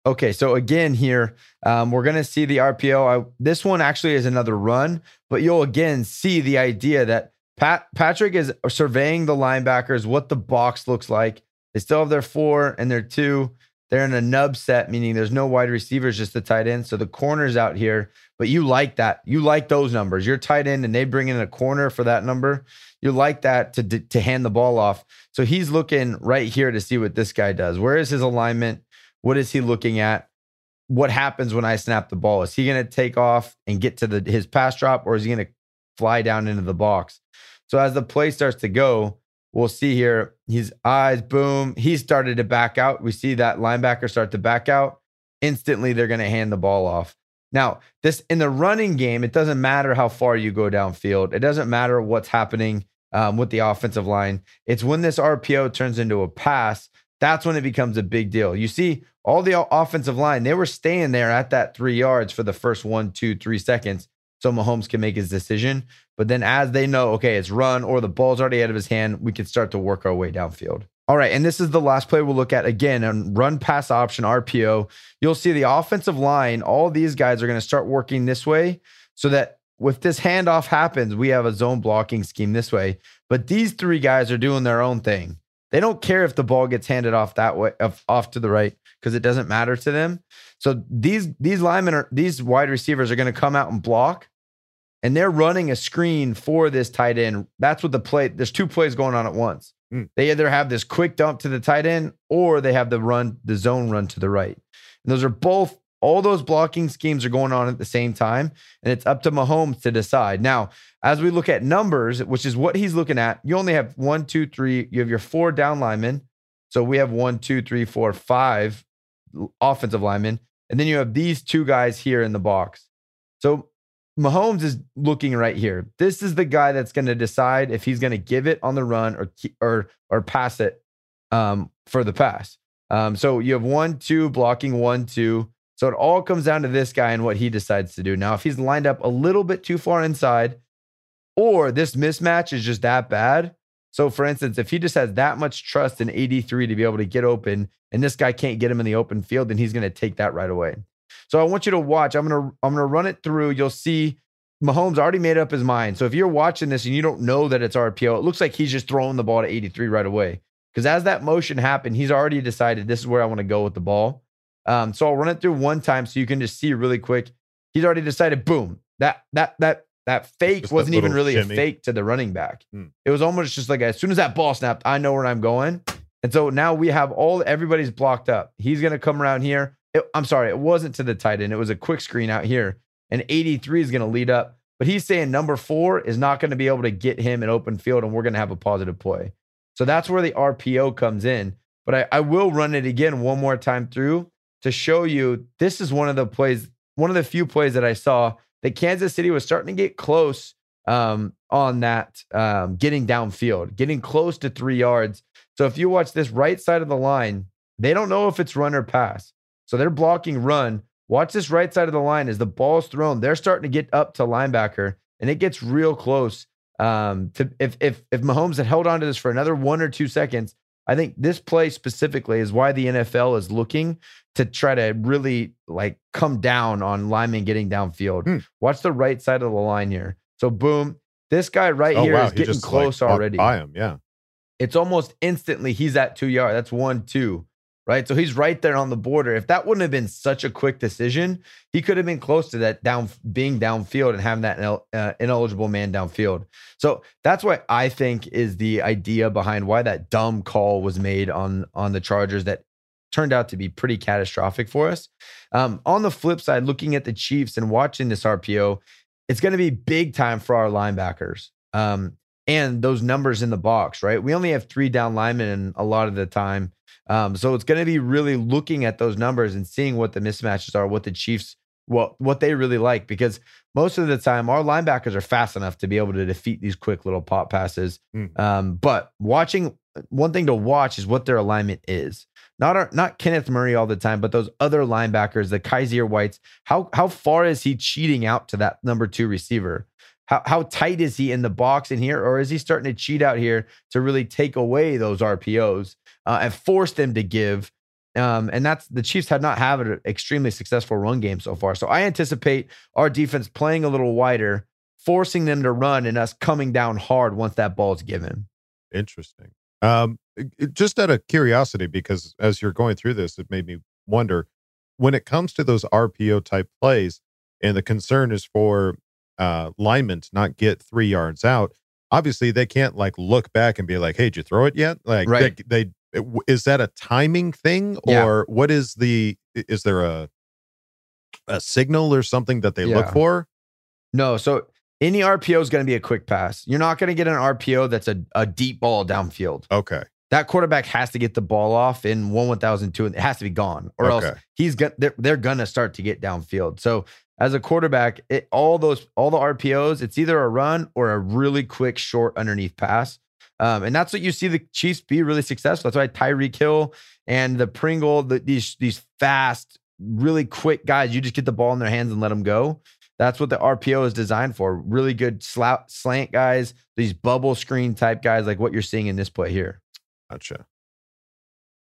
Okay. So again, here, um, we're going to see the R P O. I, this one actually is another run, but you'll again see the idea that Pat Patrick is surveying the linebackers, what the box looks like. They still have their four and their two. They're in a nub set, meaning there's no wide receivers, just the tight end. So the corner's out here, but you like that. You like those numbers. You're tight end and they bring in a corner for that number. You like that to, to hand the ball off. So he's looking right here to see what this guy does. Where is his alignment? What is he looking at? What happens when I snap the ball? Is he going to take off and get to the, his pass drop, or is he going to fly down into the box? So as the play starts to go, we'll see here, his eyes, boom. He started to back out. We see that linebacker start to back out. Instantly, they're going to hand the ball off. Now, this in the running game, it doesn't matter how far you go downfield. It doesn't matter what's happening um, with the offensive line. It's when this R P O turns into a pass, that's when it becomes a big deal. You see all the offensive line, they were staying there at that three yards for the first one, two, three seconds. So Mahomes can make his decision. But then as they know, okay, it's run or the ball's already out of his hand, we can start to work our way downfield. All right, and this is the last play we'll look at again, on run pass option R P O. You'll see the offensive line, all these guys are going to start working this way so that if this handoff happens, we have a zone blocking scheme this way. But these three guys are doing their own thing. They don't care if the ball gets handed off that way, off to the right, because it doesn't matter to them. So these these linemen, are, these wide receivers are going to come out and block. And they're running a screen for this tight end. That's what the play, there's two plays going on at once. Mm. They either have this quick dump to the tight end or they have the run, the zone run to the right. And those are both All those blocking schemes are going on at the same time, and it's up to Mahomes to decide. Now, as we look at numbers, which is what he's looking at, you only have one, two, three. You have your four down linemen. So we have one, two, three, four, five offensive linemen. And then you have these two guys here in the box. So Mahomes is looking right here. This is the guy that's going to decide if he's going to give it on the run or or or pass it um, for the pass. Um, so you have one, two, blocking one, two. So it all comes down to this guy and what he decides to do. Now, if he's lined up a little bit too far inside, or this mismatch is just that bad. So for instance, if he just has that much trust in eighty-three to be able to get open and this guy can't get him in the open field, then he's going to take that right away. So I want you to watch. I'm going to, I'm going to run it through. You'll see Mahomes already made up his mind. So if you're watching this and you don't know that it's R P O, it looks like he's just throwing the ball to eighty-three right away. Because as that motion happened, he's already decided this is where I want to go with the ball. Um, so I'll run it through one time so you can just see really quick. He's already decided, boom, that, that, that, that fake just wasn't even really shimmy. A fake to the running back. Hmm. It was almost just like, as soon as that ball snapped, I know where I'm going. And so now we have all, everybody's blocked up. He's going to come around here. It, I'm sorry. It wasn't to the tight end. It was a quick screen out here and eighty-three is going to lead up, but he's saying number four is not going to be able to get him in open field and we're going to have a positive play. So that's where the R P O comes in, but I, I will run it again one more time through to show you. This is one of the plays, one of the few plays that I saw that Kansas City was starting to get close um, on that um, getting downfield, getting close to three yards. So if you watch this right side of the line, they don't know if it's run or pass. So they're blocking run. Watch this right side of the line as the ball's thrown. They're starting to get up to linebacker, and it gets real close. Um, to if if if Mahomes had held on to this for another one or two seconds, I think this play specifically is why the N F L is looking to try to really like come down on linemen getting downfield. Mm. Watch the right side of the line here. So boom, this guy right oh, here wow. is he getting just, close like, already. By him, yeah. It's almost instantly he's at two yards. That's one, two, right? So he's right there on the border. If that wouldn't have been such a quick decision, he could have been close to that down being downfield and having that inel- uh, ineligible man downfield. So that's what I think is the idea behind why that dumb call was made on, on the Chargers that turned out to be pretty catastrophic for us. Um, on the flip side, looking at the Chiefs and watching this R P O, it's going to be big time for our linebackers um, and those numbers in the box, right? We only have three down linemen a lot of the time. Um, so it's going to be really looking at those numbers and seeing what the mismatches are, what the Chiefs, what, what they really like, because most of the time our linebackers are fast enough to be able to defeat these quick little pop passes. Mm. Um, but watching one thing to watch is what their alignment is. Not our, not Kenneth Murray all the time, but those other linebackers, the Kaiser Whites, how, how far is he cheating out to that number two receiver? How, how tight is he in the box in here? Or is he starting to cheat out here to really take away those R P Os? Uh, and forced them to give. Um, and that's the Chiefs have not had an extremely successful run game so far. So I anticipate our defense playing a little wider, forcing them to run and us coming down hard once that ball is given. Interesting. Um, it, just out of curiosity, because as you're going through this, it made me wonder, when it comes to those R P O type plays and the concern is for uh, linemen to not get three yards out, obviously they can't like look back and be like, hey, did you throw it yet? Like right. they, they Is that a timing thing or yeah. what is the, is there a, a signal or something that they yeah. look for? No. So any R P O is going to be a quick pass. You're not going to get an R P O that's a, a deep ball downfield. Okay. That quarterback has to get the ball off in one, one thousand two, and it has to be gone or okay. else he's going they're, they're going to start to get downfield. So as a quarterback, it, all those, all the R P Os, it's either a run or a really quick short underneath pass. Um, and that's what you see the Chiefs be really successful. That's why Tyreek Hill and the Pringle, the, these these fast, really quick guys, you just get the ball in their hands and let them go. That's what the R P O is designed for. Really good sl- slant guys, these bubble screen type guys like what you're seeing in this play here. Gotcha.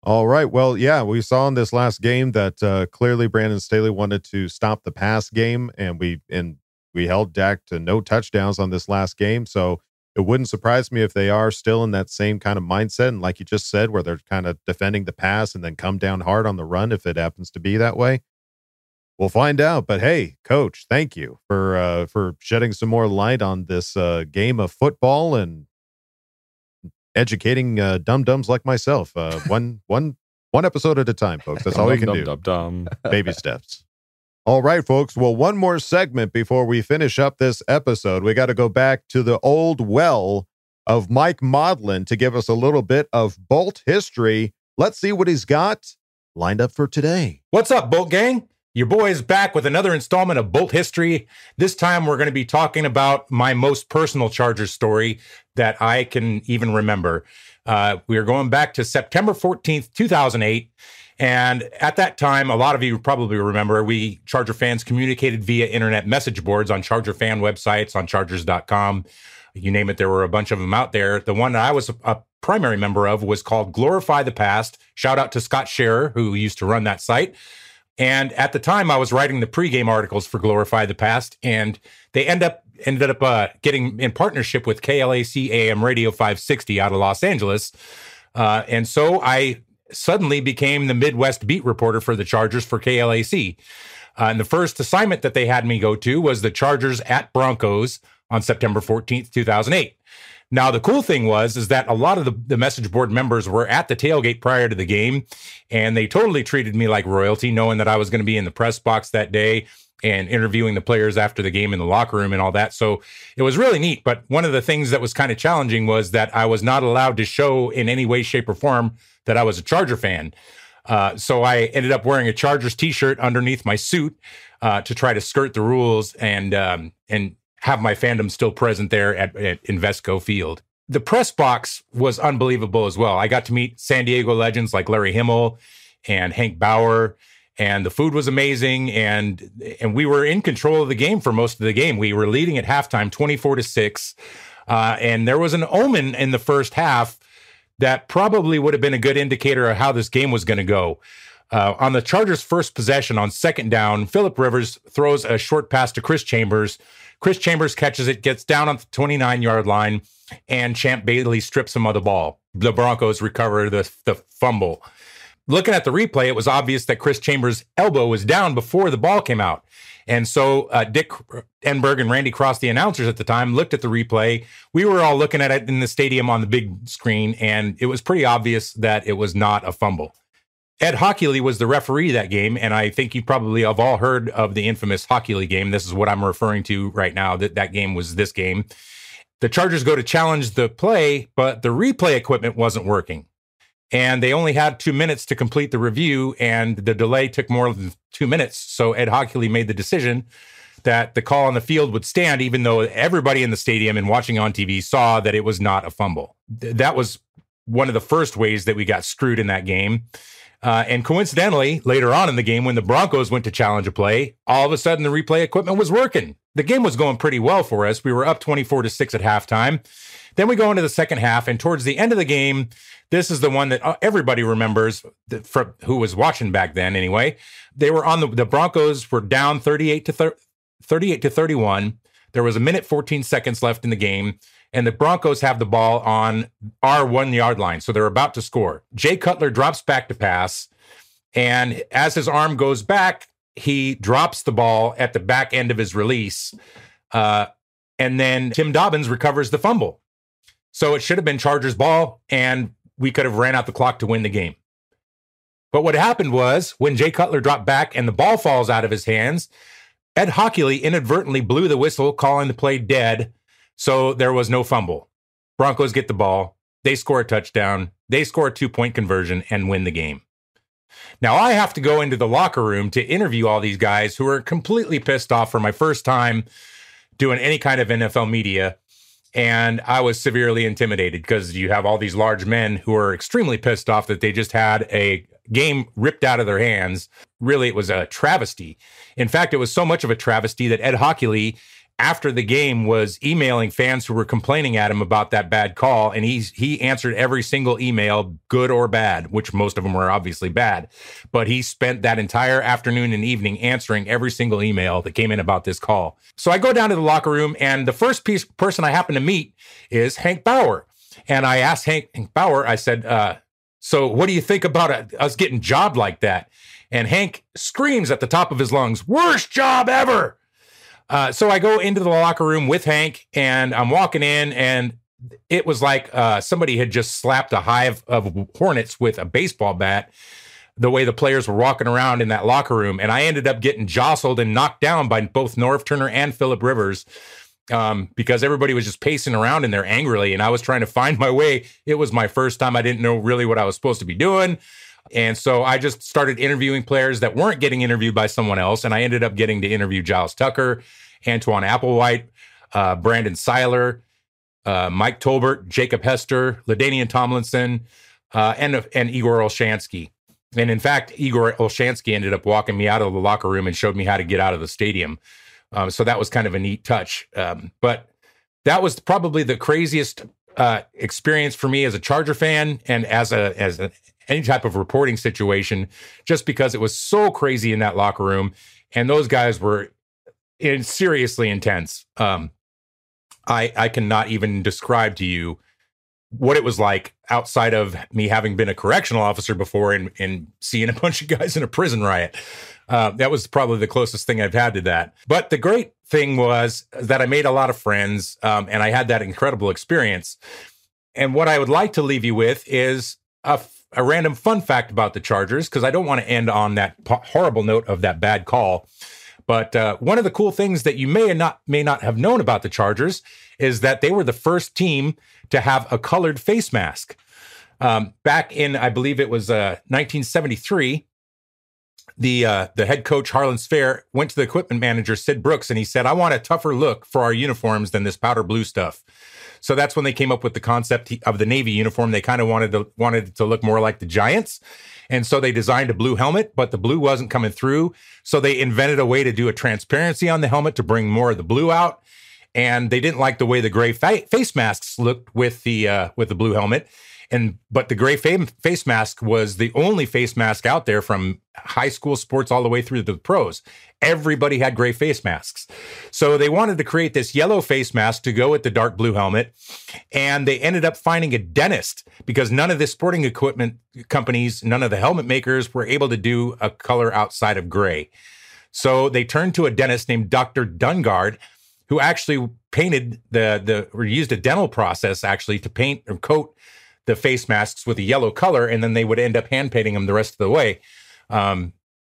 All right. Well, yeah, we saw in this last game that uh, clearly Brandon Staley wanted to stop the pass game, and we and we held Dak to no touchdowns on this last game. So it wouldn't surprise me if they are still in that same kind of mindset. And like you just said, where they're kind of defending the pass and then come down hard on the run if it happens to be that way. We'll find out. But hey, Coach, thank you for uh, for shedding some more light on this uh, game of football and educating uh, dum-dums like myself. Uh, one, one, one episode at a time, folks. That's all we can do. Baby steps. All right, folks. Well, one more segment before we finish up this episode. We got to go back to the old well of Mike Modlin to give us a little bit of Bolt history. Let's see what he's got lined up for today. What's up, Bolt Gang? Your boy is back with another installment of Bolt History. This time, we're going to be talking about my most personal Chargers story that I can even remember. Uh, we are going back to September fourteenth, two thousand eight. And at that time, a lot of you probably remember, we Charger fans communicated via internet message boards on Charger fan websites, on Chargers dot com. You name it, there were a bunch of them out there. The one that I was a, a primary member of was called Glorify the Past. Shout out to Scott Scherer, who used to run that site. And at the time, I was writing the pregame articles for Glorify the Past, and they end up ended up uh, getting in partnership with K L A C A M Radio five sixty out of Los Angeles. Uh, and so I suddenly became the Midwest beat reporter for the Chargers for K L A C. Uh, and the first assignment that they had me go to was the Chargers at Broncos on September fourteenth, two thousand eight. Now, the cool thing was, is that a lot of the, the message board members were at the tailgate prior to the game, and they totally treated me like royalty, knowing that I was going to be in the press box that day and interviewing the players after the game in the locker room and all that. So it was really neat. But one of the things that was kind of challenging was that I was not allowed to show in any way, shape, or form that I was a Charger fan. Uh, so I ended up wearing a Chargers t-shirt underneath my suit uh, to try to skirt the rules and um, and. have my fandom still present there at, at Invesco Field. The press box was unbelievable as well. I got to meet San Diego legends like Larry Himmel and Hank Bauer, and the food was amazing, and and we were in control of the game for most of the game. We were leading at halftime twenty-four to six, uh, and there was an omen in the first half that probably would have been a good indicator of how this game was going to go. Uh, on the Chargers' first possession on second down, Phillip Rivers throws a short pass to Chris Chambers. Chris Chambers catches it, gets down on the twenty-nine-yard line, and Champ Bailey strips him of the ball. The Broncos recover the, the fumble. Looking at the replay, it was obvious that Chris Chambers' elbow was down before the ball came out. And so uh, Dick Enberg and Randy Cross, the announcers at the time, looked at the replay. We were all looking at it in the stadium on the big screen, and it was pretty obvious that it was not a fumble. Ed Hochuli was the referee that game, and I think you probably have all heard of the infamous Hochuli game. This is what I'm referring to right now, that that game was this game. The Chargers go to challenge the play, but the replay equipment wasn't working, and they only had two minutes to complete the review, and the delay took more than two minutes, so Ed Hochuli made the decision that the call on the field would stand, even though everybody in the stadium and watching on T V saw that it was not a fumble. Th- that was one of the first ways that we got screwed in that game. Uh, and coincidentally, later on in the game, when the Broncos went to challenge a play, all of a sudden the replay equipment was working. The game was going pretty well for us. We were up twenty-four to six at halftime. Then we go into the second half, and towards the end of the game, this is the one that everybody remembers, that from, who was watching back then anyway. They were on the, the Broncos were down thirty-eight to thirty-one. There was a minute, fourteen seconds left in the game, and the Broncos have the ball on our one-yard line, so they're about to score. Jay Cutler drops back to pass, and as his arm goes back, he drops the ball at the back end of his release, uh, and then Tim Dobbins recovers the fumble. So it should have been Chargers ball, and we could have ran out the clock to win the game. But what happened was, when Jay Cutler dropped back and the ball falls out of his hands, Ed Hochuli inadvertently blew the whistle, calling the play dead, so there was no fumble. Broncos get the ball. They score a touchdown. They score a two-point conversion and win the game. Now, I have to go into the locker room to interview all these guys who are completely pissed off for my first time doing any kind of N F L media, and I was severely intimidated because you have all these large men who are extremely pissed off that they just had a game ripped out of their hands. Really, it was a travesty. In fact, it was so much of a travesty that Ed Hochuli, after the game, was emailing fans who were complaining at him about that bad call, and he's, he answered every single email, good or bad, which most of them were obviously bad. But he spent that entire afternoon and evening answering every single email that came in about this call. So I go down to the locker room, and the first piece, person I happen to meet is Hank Bauer. And I asked Hank, Hank Bauer, I said, uh, so what do you think about uh, us getting jobbed like that? And Hank screams at the top of his lungs, worst job ever! Uh, so I go into the locker room with Hank, and I'm walking in, and it was like uh, somebody had just slapped a hive of hornets with a baseball bat. the way the players were walking around in that locker room. And I ended up getting jostled and knocked down by both Norv Turner and Phillip Rivers um, because everybody was just pacing around in there angrily. And I was trying to find my way. It was my first time. I didn't know really what I was supposed to be doing. And so I just started interviewing players that weren't getting interviewed by someone else. And I ended up getting to interview Giles Tucker, Antoine Applewhite, uh, Brandon Seiler, uh, Mike Tolbert, Jacob Hester, LaDainian Tomlinson, uh, and, and Igor Olshansky. And in fact, Igor Olshansky ended up walking me out of the locker room and showed me how to get out of the stadium. Um, so that was kind of a neat touch. Um, but that was probably the craziest uh, experience for me as a Charger fan and as a as a, any type of reporting situation, just because it was so crazy in that locker room. And those guys were in seriously intense. Um, I, I cannot even describe to you what it was like outside of me having been a correctional officer before and, and seeing a bunch of guys in a prison riot. Uh, that was probably the closest thing I've had to that. But the great thing was that I made a lot of friends um, and I had that incredible experience. And what I would like to leave you with is a, f- a random fun fact about the Chargers, because I don't want to end on that po- horrible note of that bad call. But uh, one of the cool things that you may not may not have known about the Chargers is that they were the first team to have a colored face mask. Um, back in, I believe it was uh, nineteen seventy-three, the uh, the head coach, Harlan Spahr, went to the equipment manager, Sid Brooks, and he said, I want a tougher look for our uniforms than this powder blue stuff. So that's when they came up with the concept of the Navy uniform. They kind of wanted to, wanted it to look more like the Giants. And so they designed a blue helmet, but the blue wasn't coming through. So they invented a way to do a transparency on the helmet to bring more of the blue out. And they didn't like the way the gray fa- face masks looked with the uh, with the blue helmet. And but the gray fa- face mask was the only face mask out there from high school sports all the way through to the pros. Everybody had gray face masks. So they wanted to create this yellow face mask to go with the dark blue helmet. And they ended up finding a dentist because none of the sporting equipment companies, none of the helmet makers were able to do a color outside of gray. So they turned to a dentist named Doctor Dungard, who actually painted the, the or used a dental process actually to paint or coat the face masks with a yellow color, and then they would end up hand painting them the rest of the way. Um,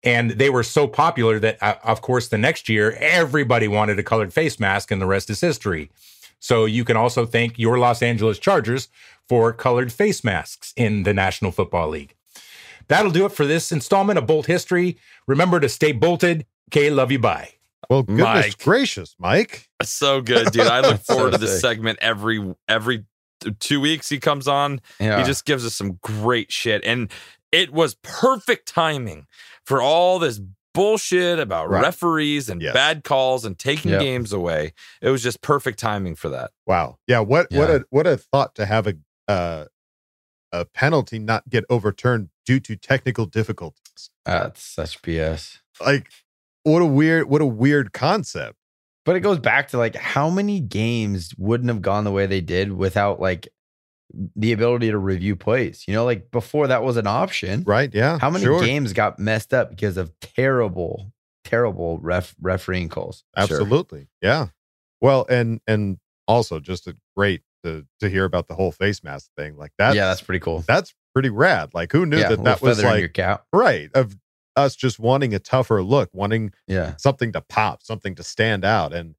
and they were so popular that, uh, of course, the next year, everybody wanted a colored face mask, and the rest is history. So you can also thank your Los Angeles Chargers for colored face masks in the National Football League. That'll do it for this installment of Bolt History. Remember to stay bolted. K, love you, bye. Well, goodness Mike. gracious, Mike. So good, dude. I look forward to this segment every every two weeks he comes on. Yeah. He just gives us some great shit. And it was perfect timing for all this bullshit about right. referees and yes. bad calls and taking yep. games away. It was just perfect timing for that. Wow. Yeah, what yeah. what a what a thought to have a uh, a penalty not get overturned due to technical difficulties. That's such B S. Like What a weird, what a weird concept. But it goes back to like how many games wouldn't have gone the way they did without like the ability to review plays. You know, like before that was an option, right? Yeah. How many sure. games got messed up because of terrible, terrible ref refereeing calls? Absolutely, sure. yeah. Well, and and also just a great to to hear about the whole face mask thing like that. Yeah, that's pretty cool. That's pretty rad. Like who knew yeah, that that was like your cap. right of. us just wanting a tougher look, wanting yeah. something to pop, something to stand out, and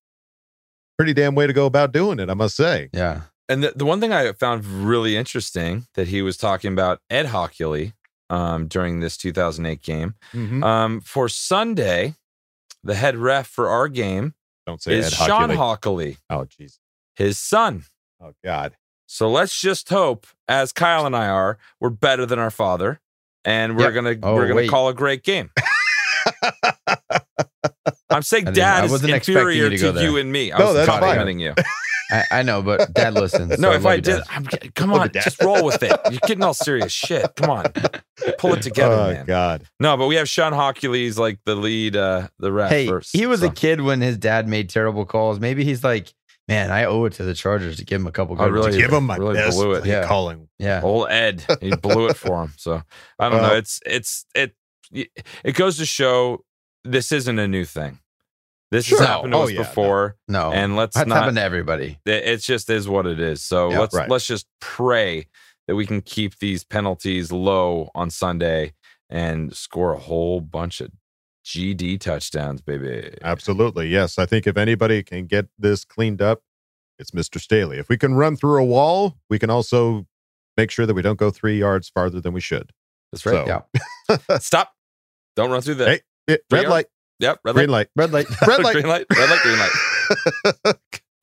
pretty damn way to go about doing it, I must say. Yeah. And the, the one thing I found really interesting that he was talking about Ed Hochuli um, during this two thousand eight game. Mm-hmm. Um, for Sunday, the head ref for our game Don't say is Ed Sean Hochuli. Oh, jeez. His son. Oh, God. So let's just hope, as Kyle and I are, we're better than our father. And we're yep. gonna oh, we're gonna wait. call a great game. I'm saying Dad is inferior you to, to you and me. I no, was complimenting you. I, I know, but Dad listens. No, so if I, I did, I'm, come on, just roll with it. You're getting all serious shit. Come on, pull it together, oh, man. God. No, but we have Sean Hochuli, like the lead, uh, the ref. Hey, first, he was so. a kid when his dad made terrible calls. Maybe he's like, man, I owe it to the Chargers to give him a couple good ones. I really, give him my really best blew it. Yeah. calling. Yeah. Old Ed, he blew it for him. So, I don't uh, know. It's it's it it goes to show this isn't a new thing. This sure. has happened to oh, us yeah, before. No. no. And let's That's not happened to everybody. It, it just is what it is. So, yeah, let's right. let's just pray that we can keep these penalties low on Sunday and score a whole bunch of G D touchdowns, baby. Absolutely. Yes. I think if anybody can get this cleaned up, it's Mister Staley. If we can run through a wall, we can also make sure that we don't go three yards farther than we should. That's right. So. Yeah. Stop. Don't run through that. Hey, it, red yards. Light. Yep. Red green light. Light. Red light. Red light. Green light. Red light. Green light.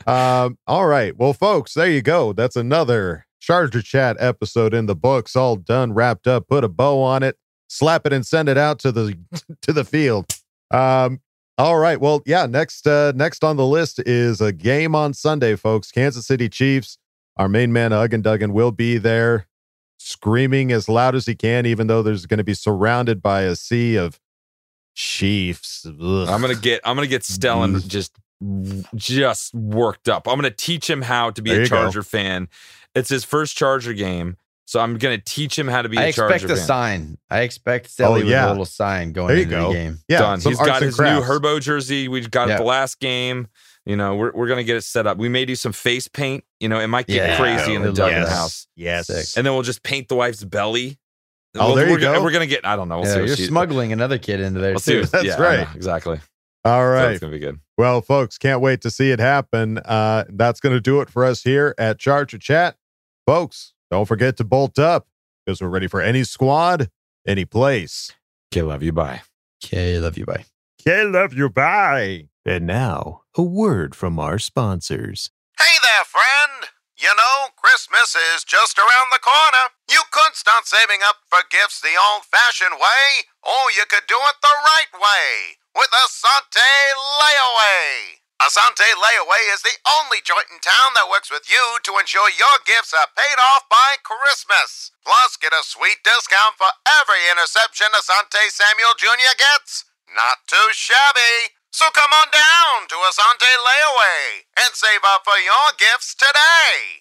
um, all right. Well, folks, there you go. That's another Charger Chat episode in the books. All done, wrapped up. Put a bow on it. Slap it and send it out to the to the field. Um, all right. Well, yeah, next uh, next on the list is a game on Sunday, folks. Kansas City Chiefs. Our main man, Uggin Duggan, will be there screaming as loud as he can, even though there's going to be surrounded by a sea of Chiefs. Ugh. I'm going to get I'm going to get Stellan just just worked up. I'm going to teach him how to be there a Charger go. fan. It's his first Charger game. So I'm going to teach him how to be I a Charger fan. I expect a sign. I expect Sally oh, yeah. with a little sign going there you into go. the game. Yeah, done. He's got his crafts. new Herbo jersey. We got yeah. the last game. You know, we're we're going to get it set up. We may do some face paint. You know, it might get yeah. crazy in the Duggan yes. house. Yes. Sick. And then we'll just paint the wife's belly. Oh, we'll, there you we're, go. We're going to get, I don't know. We'll yeah, see you're she, smuggling another kid into there. We'll too. See, That's yeah, right. Exactly. All right. So it's going to be good. Well, folks, can't wait to see it happen. Uh, that's going to do it for us here at Charger Chat. Folks, don't forget to bolt up because we're ready for any squad, any place. K love you, bye. K love you, bye. K love you, bye. And now, a word from our sponsors. Hey there, friend. You know, Christmas is just around the corner. You could start saving up for gifts the old-fashioned way, or you could do it the right way with Asante Layaway. Asante Layaway is the only joint in town that works with you to ensure your gifts are paid off by Christmas. Plus, get a sweet discount for every interception Asante Samuel Junior gets. Not too shabby. So come on down to Asante Layaway and save up for your gifts today.